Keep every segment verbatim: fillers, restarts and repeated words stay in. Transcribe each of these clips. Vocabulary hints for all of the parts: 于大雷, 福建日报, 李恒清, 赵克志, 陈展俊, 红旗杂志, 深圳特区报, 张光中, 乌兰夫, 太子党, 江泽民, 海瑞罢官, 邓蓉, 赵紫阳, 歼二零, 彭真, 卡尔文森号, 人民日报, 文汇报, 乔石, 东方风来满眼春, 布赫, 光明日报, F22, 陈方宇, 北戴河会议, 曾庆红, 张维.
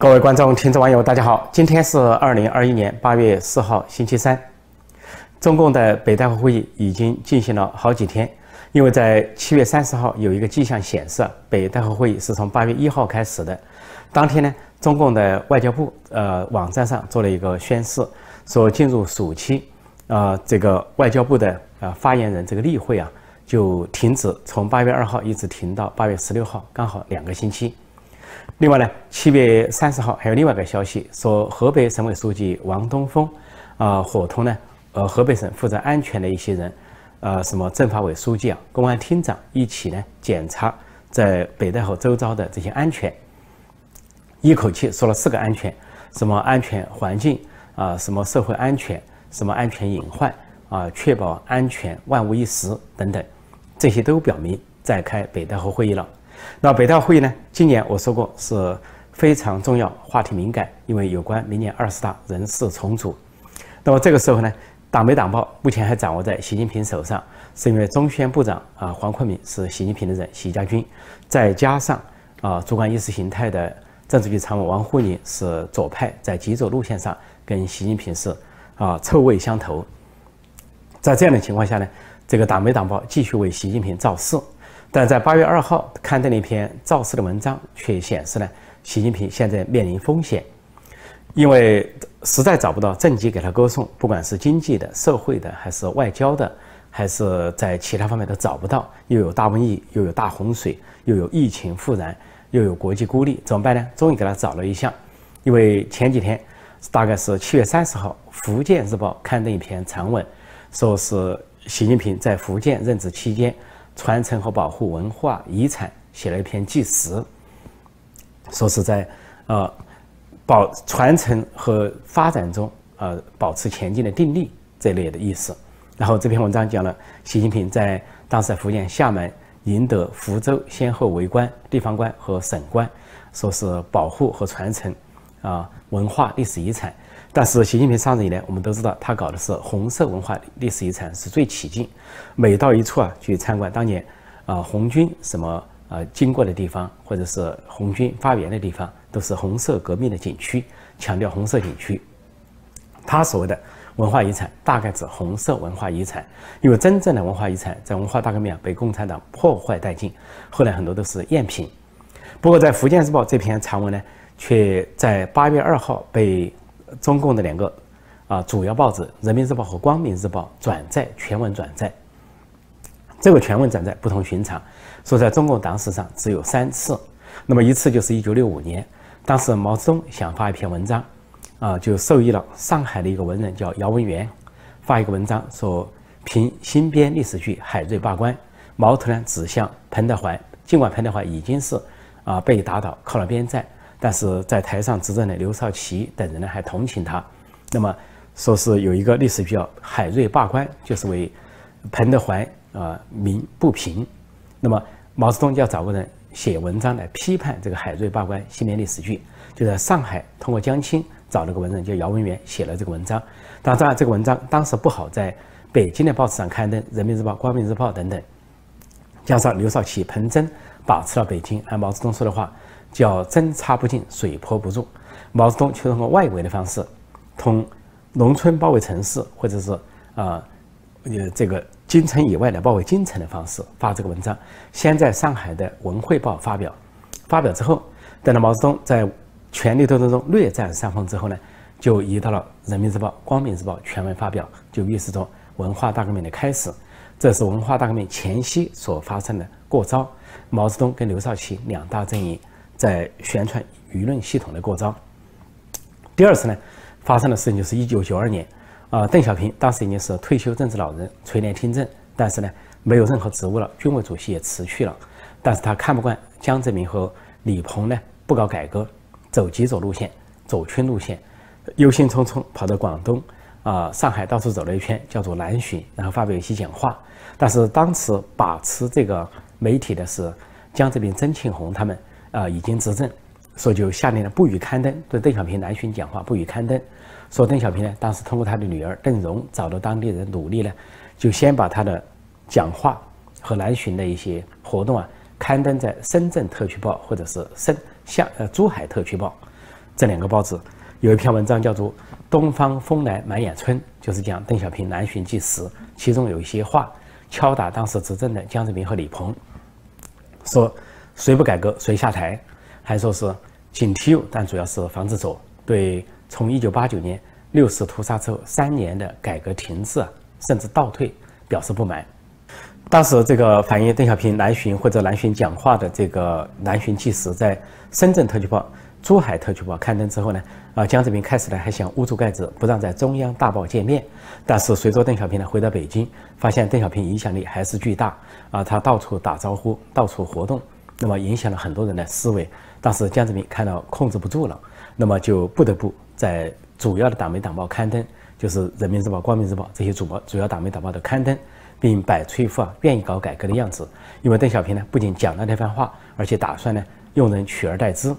各位观众、听众、网友，大家好！今天是二零二一年八月四号，星期三。中共的北戴河会议已经进行了好几天，因为在七月三十号有一个迹象显示，北戴河会议是从八月一号开始的。当天呢，中共的外交部呃网站上做了一个宣示，说进入暑期，呃，这个外交部的呃发言人这个例会啊就停止，从八月二号一直停到八月十六号，刚好两个星期。另外呢，七月三十号还有另外一个消息，说河北省委书记王东峰，啊，伙同呢，呃，河北省负责安全的一些人，呃，什么政法委书记啊、公安厅长一起呢检查在北戴河周遭的这些安全，一口气说了四个安全，什么安全环境啊，什么社会安全，什么安全隐患啊，确保安全万无一失等等，这些都表明在开北戴河会议了。那北戴河会议呢？今年我说过是非常重要、话题敏感，因为有关明年二十大人事重组。那么这个时候呢，党媒党报目前还掌握在习近平手上，是因为中宣部长啊黄坤明是习近平的人，习家军，再加上啊主管意识形态的政治局常委王沪宁是左派，在极左路线上跟习近平是啊臭味相投。在这样的情况下呢，这个党媒党报继续为习近平造势。但在八月二号刊登了一篇造势的文章，却显示呢，习近平现在面临风险，因为实在找不到政绩给他歌颂，不管是经济的、社会的，还是外交的，还是在其他方面都找不到。又有大瘟疫，又有大洪水，又有疫情复燃，又有国际孤立，怎么办呢？终于给他找了一项，因为前几天大概是七月三十号，《福建日报》刊登一篇长文，说是习近平在福建任职期间，传承和保护文化遗产，写了一篇纪实，说是在呃保传承和发展中呃保持前进的定力这类的意思。然后这篇文章讲了习近平在当时在福建厦门、宁德、福州先后为官、地方官和省官，说是保护和传承啊文化历史遗产。但是习近平上任以来，我们都知道他搞的是红色文化历史遗产是最起劲，每到一处啊去参观当年啊红军什么啊经过的地方，或者是红军发源的地方，都是红色革命的景区，强调红色景区。他所谓的文化遗产大概指红色文化遗产，因为真正的文化遗产在文化大革命被共产党破坏殆尽，后来很多都是赝品。不过在《福建日报》这篇长文呢，却在八月二号被中共的两个啊主要报纸《人民日报》和《光明日报》转载，全文转载。这个全文转载不同寻常，说在中共党史上只有三次。那么一次就是一九六五年，当时毛泽东想发一篇文章，啊，就受益了上海的一个文人叫姚文元，发一个文章说评新编历史剧《海瑞罢官》，矛头呢指向彭德怀。尽管彭德怀已经是啊被打倒，靠了边站。但是在台上执政的刘少奇等人呢，还同情他。那么，说是有一个历史剧叫《海瑞罢官》，就是为彭德怀啊鸣不平。那么，毛泽东就要找个人写文章来批判这个《海瑞罢官》新编历史剧，就在上海通过江青找了个文人叫姚文元写了这个文章。当然，这个文章当时不好在北京的报纸上刊登，《人民日报》《光明日报》等等。加上刘少奇、彭真把持了北京，按毛泽东说的话，叫针插不进，水泼不入。毛泽东却通过外围的方式，通农村包围城市，或者是啊，呃，这个京城以外的包围京城的方式发这个文章。先在上海的《文汇报》发表，发表之后，等到毛泽东在权力斗争中略占上风之后呢，就移到了《人民日报》《光明日报》全文发表，就预示着文化大革命的开始。这是文化大革命前夕所发生的过招，毛泽东跟刘少奇两大阵营在宣传舆论系统的过招。第二次呢，发生的事情就是一九九二年，啊，邓小平当时已经是退休政治老人，垂帘听政，但是呢，没有任何职务了，军委主席也辞去了，但是他看不惯江泽民和李鹏呢不搞改革，走极左路线，走军路线，忧心忡忡跑到广东啊上海到处走了一圈，叫做南巡，然后发表一些讲话。但是当时把持这个媒体的是江泽民、曾庆红他们。啊，已经执政，所以就下令了不予刊登，对邓小平南巡讲话不予刊登。说邓小平呢，当时通过他的女儿邓蓉找到当地人努力呢，就先把他的讲话和南巡的一些活动啊刊登在深圳特区报或者是深下呃珠海特区报。这两个报纸有一篇文章叫做《东方风来满眼春》，就是讲邓小平南巡纪时，其中有一些话敲打当时执政的江泽民和李鹏，说谁不改革谁下台，还说是警惕右，但主要是防止左，对从一九八九年六四屠杀之后三年的改革停滞甚至倒退表示不满。当时这个反映邓小平南巡或者南巡讲话的这个南巡纪实，在深圳特区报、珠海特区报刊登之后呢，啊，江泽民开始呢还想捂住盖子，不让在中央大报见面。但是随着邓小平呢回到北京，发现邓小平影响力还是巨大啊，他到处打招呼，到处活动，那么影响了很多人的思维。当时江泽民看到控制不住了，那么就不得不在主要的党媒党报刊登，就是《人民日报》《光明日报》这些主报主要党媒党报的刊登。并摆出一副啊愿意搞改革的样子，因为邓小平呢不仅讲了那番话，而且打算呢用人取而代之，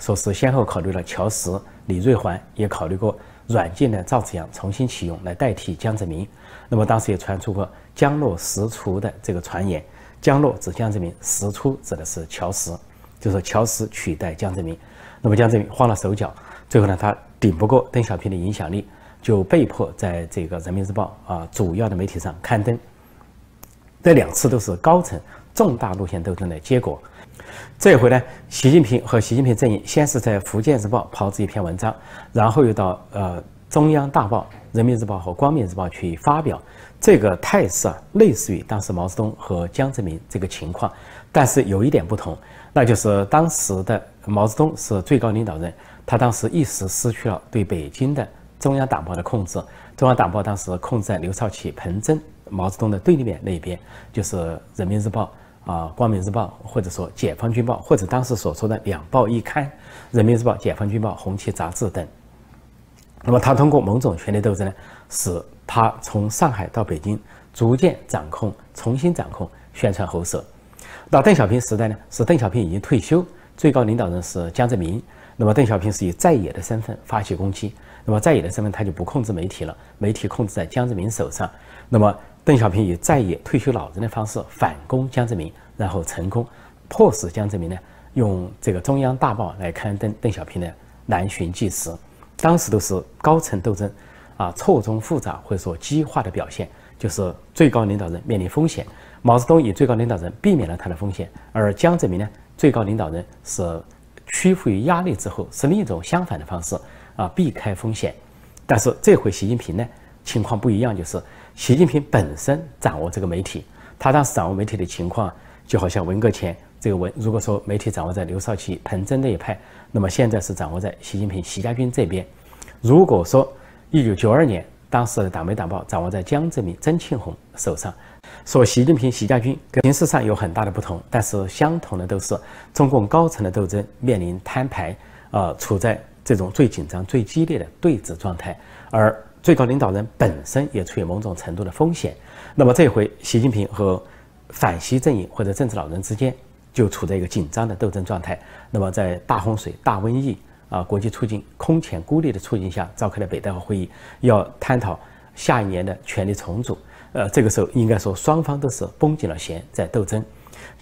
说是先后考虑了乔石、李瑞环，也考虑过软禁的赵紫阳重新启用来代替江泽民。那么当时也传出过江洛石出的这个传言，江洛指江泽民，石出指的是乔石，就是乔石取代江泽民。那么江泽民慌了手脚，最后呢他顶不过邓小平的影响力，就被迫在这个《人民日报》啊主要的媒体上刊登。这两次都是高层重大路线斗争的结果。这回呢，习近平和习近平阵营先是在《福建日报》炮制一篇文章，然后又到呃中央大报《人民日报》和《光明日报》去发表。这个态势啊，类似于当时毛泽东和江泽民这个情况，但是有一点不同，那就是当时的毛泽东是最高领导人，他当时一时失去了对北京的中央党报的控制。中央党报当时控制在刘少奇、彭真、毛泽东的对立面那边，就是《人民日报》啊，《光明日报》，或者说《解放军报》，或者当时所说的两报一刊，《人民日报》《解放军报》《红旗杂志》等。那么他通过某种权力斗争呢，使他从上海到北京逐渐掌控、重新掌控宣传喉舌。到邓小平时代呢，是邓小平已经退休，最高领导人是江泽民。那么邓小平是以在野的身份发起攻击，那么在野的身份他就不控制媒体了，媒体控制在江泽民手上。那么邓小平以在野退休老人的方式反攻江泽民，然后成功，迫使江泽民呢用这个中央大报来刊登邓小平的南巡纪实。当时都是高层斗争，啊，错综复杂或者说激化的表现，就是最高领导人面临风险。毛泽东以最高领导人避免了他的风险，而江泽民呢，最高领导人是屈服于压力之后，是另一种相反的方式，啊，避开风险。但是这回习近平呢，情况不一样，就是习近平本身掌握这个媒体，他当时掌握媒体的情况，就好像文革前这个文，如果说媒体掌握在刘少奇、彭真那一派，那么现在是掌握在习近平、习家军这边。如果说一九九二年当时的党媒党报掌握在江泽民、曾庆红手上，说习近平、习家军形式上有很大的不同，但是相同的都是中共高层的斗争面临摊牌，呃，处在这种最紧张、最激烈的对峙状态，而最高领导人本身也处于某种程度的风险。那么这回习近平和反习阵营或者政治老人之间就处在一个紧张的斗争状态。那么在大洪水、大瘟疫啊、国际处境空前孤立的处境下，召开了北戴河会议，要探讨下一年的权力重组。呃，这个时候应该说双方都是绷紧了弦在斗争。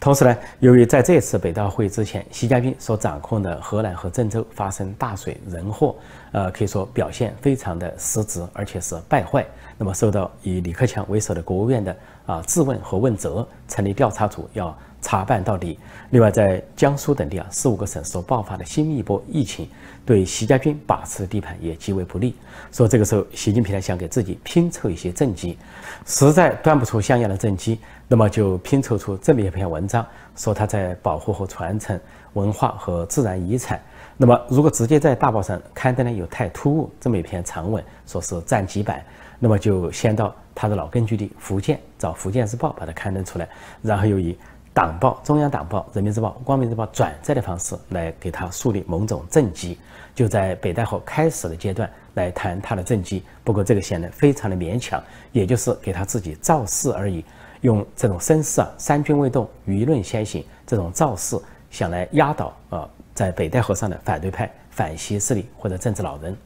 同时呢，由于在这次北戴河会议之前，习家军所掌控的河南和郑州发生大水人祸，呃，可以说表现非常的失职，而且是败坏。那么，受到以李克强为首的国务院的啊质问和问责，成立调查组要查办到底。另外，在江苏等地啊，四五个省所爆发的新一波疫情，对习家军把持的地盘也极为不利。所以这个时候，习近平呢想给自己拼凑一些政绩，实在端不出像样的政绩。那么就拼凑出这么一篇文章，说他在保护和传承文化和自然遗产。那么如果直接在大报上刊登呢，又太突兀，这么一篇长文说是占几版，那么就先到他的老根据地福建，找《福建日报》把它刊登出来，然后又以党报、中央党报、人民日报、光明日报转载的方式来给他树立某种政绩，就在北戴河开始的阶段来谈他的政绩。不过这个显得非常的勉强，也就是给他自己造势而已。用这种声势啊，三军未动，舆论先行这种造势，想来压倒啊在北戴河上的反对派、反习势力或者政治老人。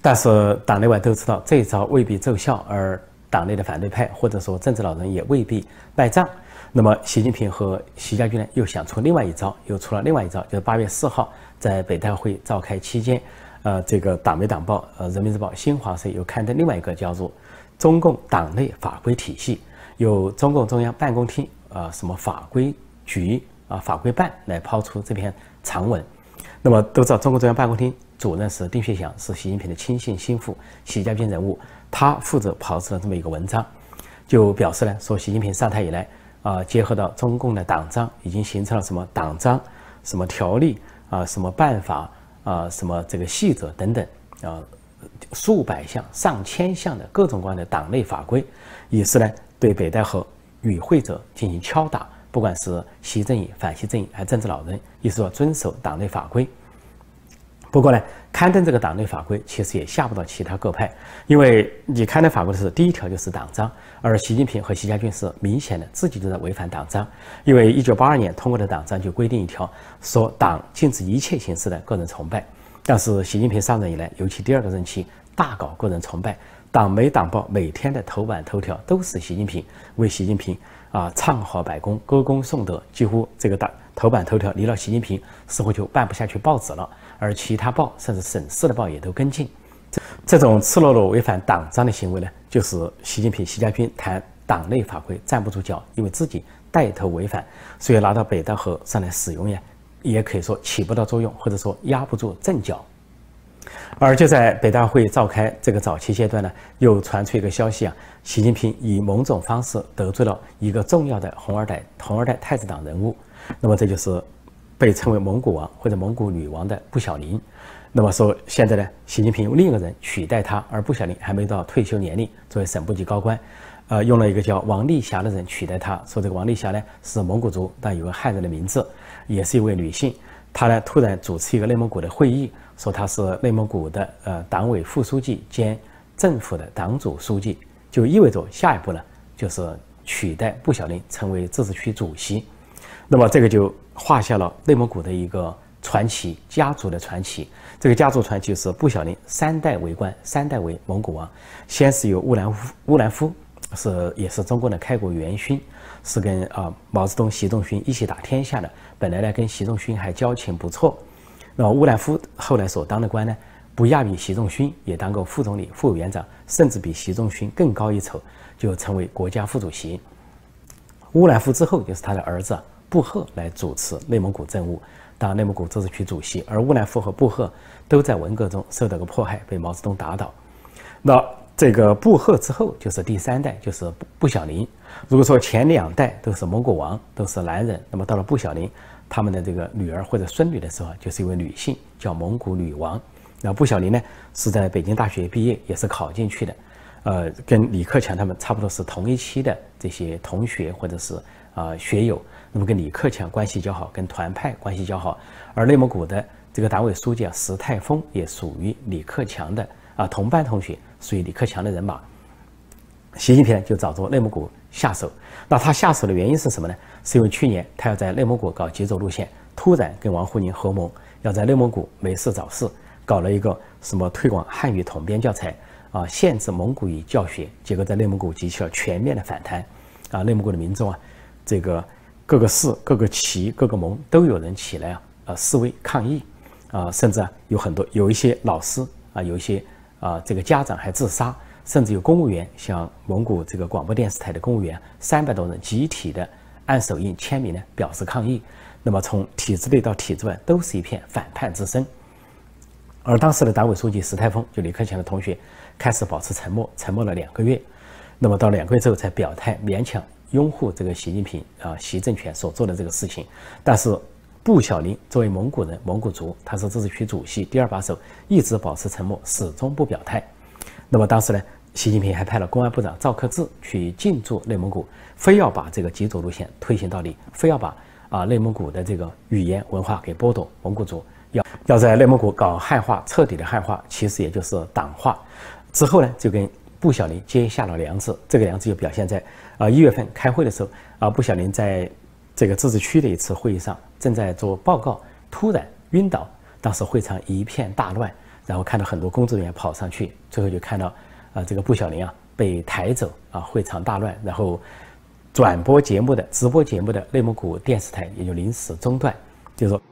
但是党内外都知道这一招未必奏效，而党内的反对派或者说政治老人也未必卖账。那么习近平和习家军呢又想出另外一招，又出了另外一招，就是八月四号在北戴会召开期间，呃，这个党媒党报呃《人民日报》新华社又刊登另外一个叫做《中共党内法规体系》，由中共中央办公厅啊什么法规局啊法规办来抛出这篇长文。那么都知道，中共中央办公厅主任是丁薛祥，是习近平的亲信心腹、习家军人物，他负责炮制了这么一个文章，就表示呢说，习近平上台以来啊，结合到中共的党章，已经形成了什么党章、什么条例。 啊，什么办法啊，什么这个细则等等啊，数百项、上千项的各种各样的党内法规，以是呢对北戴河与会者进行敲打，不管是习阵营、反习阵营还是政治老人，意思要遵守党内法规。不过呢，刊登这个党内法规其实也吓不到其他各派，因为你刊登法规的是第一条就是党章，而习近平和习家军是明显的自己就在违反党章，因为一九八二年通过的党章就规定一条，说党禁止一切形式的个人崇拜。但是习近平上任以来，尤其第二个任期大搞个人崇拜，党媒党报每天的头版头条都是习近平，为习近平啊唱好百工，歌功颂德，几乎这个党。 头版头条离了习近平，似乎就办不下去报纸了，而其他报甚至省市的报也都跟进。这种赤裸裸违反党章的行为呢，就是习近平、习家军谈党内法规站不住脚，因为自己带头违反，所以拿到北戴河上来使用呀，也可以说起不到作用，或者说压不住阵脚。而就在北戴会召开这个早期阶段呢，又传出一个消息啊，习近平以某种方式得罪了一个重要的红二代、红二代太子党人物。 那么这就是被称为蒙古王或者蒙古女王的布小林。那么说现在呢，习近平用另一个人取代他，而布小林还没到退休年龄，作为省部级高官，呃，用了一个叫王丽霞的人取代他。说这个王丽霞呢是蒙古族，但有个汉人的名字，也是一位女性。她呢突然主持一个内蒙古的会议，说她是内蒙古的呃党委副书记兼政府的党组书记，就意味着下一步呢就是取代布小林成为自治区主席。 那么这个就画下了内蒙古的一个传奇家族的传奇。这个家族传奇是布小林三代为官，三代为蒙古王。先是有乌兰夫，乌兰夫是也是中共的开国元勋，是跟啊毛泽东、习仲勋一起打天下的。本来呢跟习仲勋还交情不错。那么乌兰夫后来所当的官呢，不亚于习仲勋，也当过副总理、副委员长，甚至比习仲勋更高一筹，就成为国家副主席。乌兰夫之后就是他的儿子。 布赫来主持内蒙古政务，当内蒙古自治区主席。而乌兰夫和布赫都在文革中受到过迫害，被毛泽东打倒。那这个布赫之后就是第三代，就是布小林。如果说前两代都是蒙古王，都是男人，那么到了布小林，他们的这个女儿或者孙女的时候，就是一位女性，叫蒙古女王。那布小林呢，是在北京大学毕业，也是考进去的，呃，跟李克强他们差不多是同一期的这些同学或者是。 啊，学友，那么跟李克强关系较好，跟团派关系较好。而内蒙古的这个党委书记啊，石泰峰也属于李克强的啊同班同学，属于李克强的人马。习近平就找着内蒙古下手，那他下手的原因是什么呢？是因为去年他要在内蒙古搞极左路线，突然跟王沪宁合谋，要在内蒙古没事找事，搞了一个什么推广汉语统编教材啊，限制蒙古语教学，结果在内蒙古激起了全面的反弹啊，内蒙古的民众啊。 这个各个市、各个旗、各个盟都有人起来啊，呃，示威抗议，啊，甚至啊有很多有一些老师啊，有一些啊这个家长还自杀，甚至有公务员，像蒙古这个广播电视台的公务员，三百多人集体的按手印签名呢表示抗议。那么从体制内到体制外都是一片反叛之声。而当时的党委书记石泰峰，就李克强的同学，开始保持沉默，沉默了两个月，那么到两个月之后才表态，勉强。 拥护这个习近平啊，习政权所做的这个事情，但是布小林作为蒙古人、蒙古族，他是自治区主席、第二把手，一直保持沉默，始终不表态。那么当时呢，习近平还派了公安部长赵克志去进驻内蒙古，非要把这个极左路线推行到底，非要把啊内蒙古的这个语言文化给剥夺，蒙古族要要在内蒙古搞汉化，彻底的汉化，其实也就是党化。之后呢，就跟。 布小林接下了梁子，这个梁子就表现在，啊，一月份开会的时候，啊，布小林在这个自治区的一次会议上正在做报告，突然晕倒，当时会场一片大乱，然后看到很多工作人员跑上去，最后就看到，啊，这个布小林啊被抬走，啊，会场大乱，然后转播节目的直播节目的内蒙古电视台也就临时中断，就是说。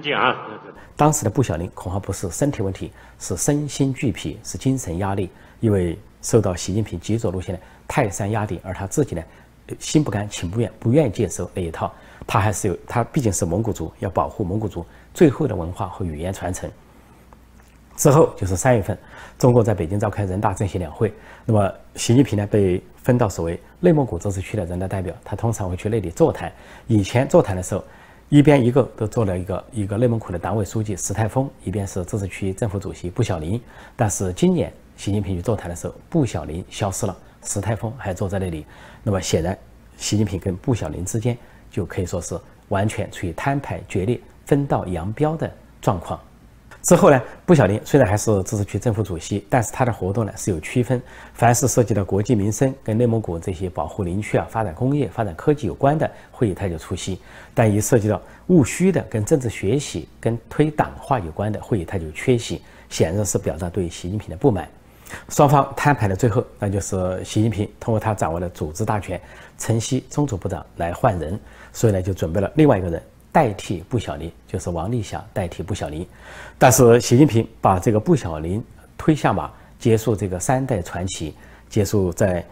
安静啊！当时的布小林恐怕不是身体问题，是身心俱疲，是精神压力，因为受到习近平极左路线的泰山压顶，而他自己呢，心不甘情不愿，不愿意接受那一套。他还是有，他毕竟是蒙古族，要保护蒙古族最后的文化和语言传承。之后就是三月份，中共在北京召开人大政协两会，那么习近平呢被分到所谓内蒙古自治区的人大代表，他通常会去内地座谈。以前座谈的时候，一边一个都做了一个一个内蒙古的党委书记石泰峰，一边是自治区政府主席布小林。但是今年习近平去座谈的时候，布小林消失了，石泰峰还坐在那里。那么显然，习近平跟布小林之间就可以说是完全处于摊牌决裂、分道扬镳的状况。之后呢，布小林虽然还是自治区政府主席，但是他的活动呢是有区分，凡是涉及到国计民生、跟内蒙古这些保护林区啊、发展工业、发展科技有关的会议，他就出席；但一涉及到务虚的、跟政治学习、跟推党化有关的会议，他就缺席，显然是表达对习近平的不满。双方摊牌的最后，那就是习近平通过他掌握的组织大权，承袭中组部长来换人，所以呢就准备了另外一个人。代替布小林，就是王立霞代替布小林，但是习近平把这个布小林推下马，结束这个三代传奇，结束在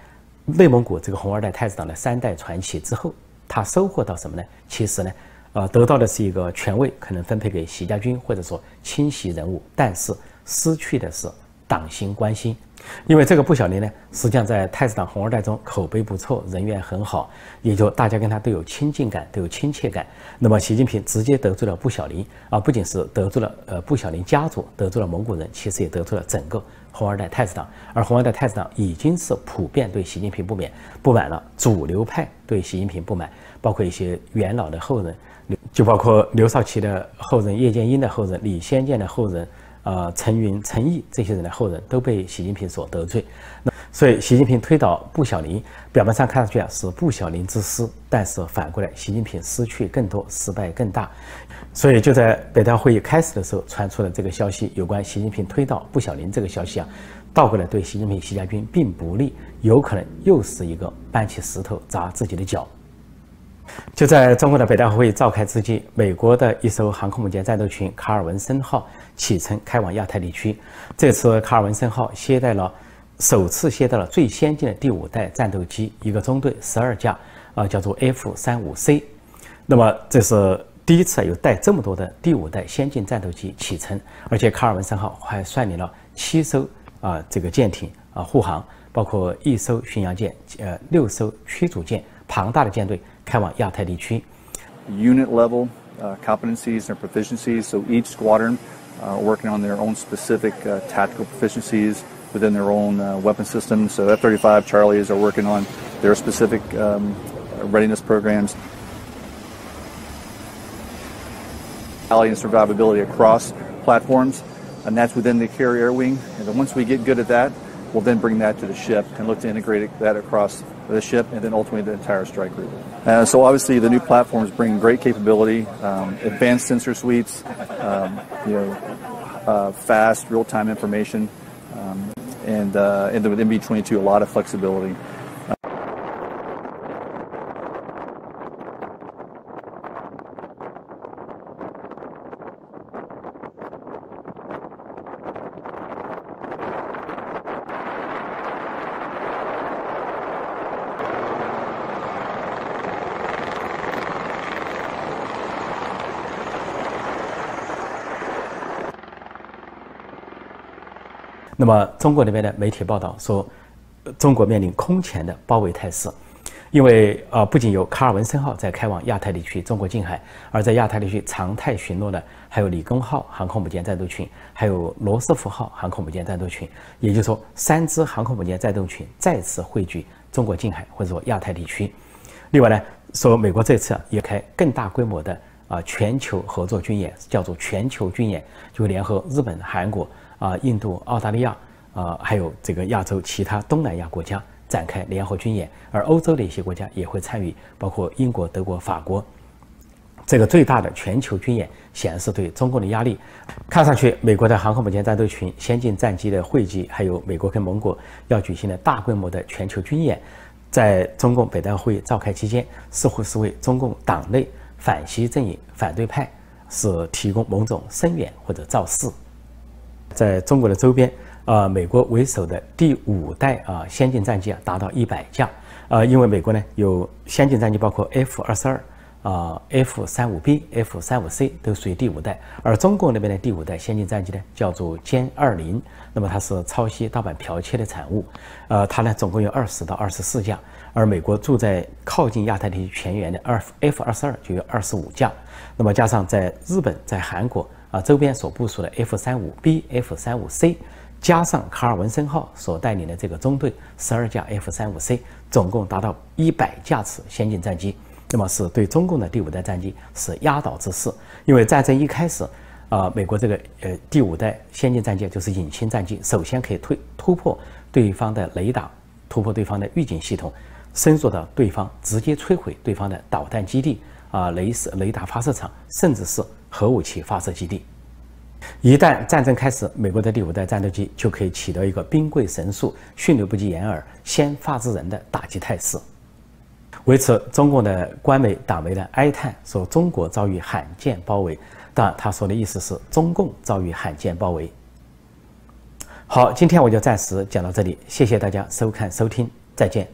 内蒙古这个红二代太子党的三代传奇之后，他收获到什么呢？其实呢，呃，得到的是一个权位，可能分配给习家军或者说亲习人物，但是失去的是党心关心。因为这个布小林呢，实际上在太子党红二代中口碑不错，人缘很好，也就大家跟他都有亲近感，都有亲切感。那么习近平直接得罪了布小林啊，不仅是得罪了呃布小林家族，得罪了蒙古人，其实也得罪了整个红二代太子党。而红二代太子党已经是普遍对习近平不满，不满了主流派对习近平不满，包括一些元老的后人，就包括刘少奇的后人、叶剑英的后人、李先念的后人。呃，陈云、陈毅这些人的后人都被习近平所得罪，那所以习近平推倒布小林，表面上看上去啊是布小林之失，但是反过来，习近平失去更多，失败更大。所以就在北大会议开始的时候，传出了这个消息，有关习近平推倒布小林这个消息啊，倒过来对习近平、习家军并不利，有可能又是一个搬起石头砸自己的脚。就在中国的北戴河会议召开之际，美国的一艘航空母舰战斗群卡尔文森号启程开往亚太地区。这次卡尔文森号携带了首次携带了最先进的第五代战斗机，一个中队十二架，啊，叫做 F 三十五 C。那么这是第一次有带这么多的第五代先进战斗机启程，而且卡尔文森号还率领了七艘啊这个舰艇啊护航，包括一艘巡洋舰、呃六艘驱逐舰，庞大的舰队。开往亚太地区。Unit level competencies and proficiencies, so each squadron working on their own specific tactical proficiencies within their own weapon systems. So F thirty-five Charlies are working on their specific readiness programs. And survivability across platforms, and that's within the carrier air wing. And once we get good at that, we'll then bring that to the ship and look to integrate that across. the ship and then ultimately the entire strike group. And so obviously the new platforms bring great capability, advanced sensor suites, you know, fast real-time information, and and with M B twenty-two a lot of flexibility. 那么，中国那边的媒体报道说，中国面临空前的包围态势，因为呃，不仅有卡尔文森号在开往亚太地区、中国近海，而在亚太地区常态巡逻的还有理工号航空母舰战斗群，还有罗斯福号航空母舰战斗群。也就是说，三支航空母舰战斗群再次汇聚中国近海或者说亚太地区。另外呢，说美国这次也开更大规模的啊全球合作军演，叫做全球军演，就联合日本、韩国。啊，印度、澳大利亚，啊，还有这个亚洲其他东南亚国家展开联合军演，而欧洲的一些国家也会参与，包括英国、德国、法国。这个最大的全球军演显然是对中共的压力。看上去，美国的航空母舰战斗群、先进战机的汇集，还有美国跟盟国要举行的大规模的全球军演，在中共北戴河会议召开期间，似乎是为中共党内反习阵营、反对派。是提供某种声源或者造势。在中国的周边，呃，美国为首的第五代啊先进战机啊达到一百架，呃，因为美国呢有先进战机，包括 F 二十二。 啊 ，F 三十五 B、F 三十五 C 都属于第五代，而中国那边的第五代先进战机呢，叫做歼二零，那么它是抄袭盗版剽窃的产物，呃，它呢总共有二十到二十四架，而美国住在靠近亚太地区全缘的 F 二十二就有二十五架，那么加上在日本、在韩国啊周边所部署的 F 三十五 B、F 三十五 C。 加上卡尔文森号所带领的这个中队十二架 F 三十五 C， 总共达到一百架次先进战机，那么是对中共的第五代战机是压倒之势。因为战争一开始，啊，美国这个呃第五代先进战机就是隐形战机，首先可以推突破对方的雷达，突破对方的预警系统，深入到对方，直接摧毁对方的导弹基地啊、雷射雷达发射场，甚至是核武器发射基地。 一旦战争开始，美国的第五代战斗机就可以起到一个兵贵神速、迅雷不及掩耳、先发制人的打击态势。为此，中共的官媒、党媒呢哀叹说中国遭遇罕见包围，但他说的意思是中共遭遇罕见包围。好，今天我就暂时讲到这里，谢谢大家收看收听，再见。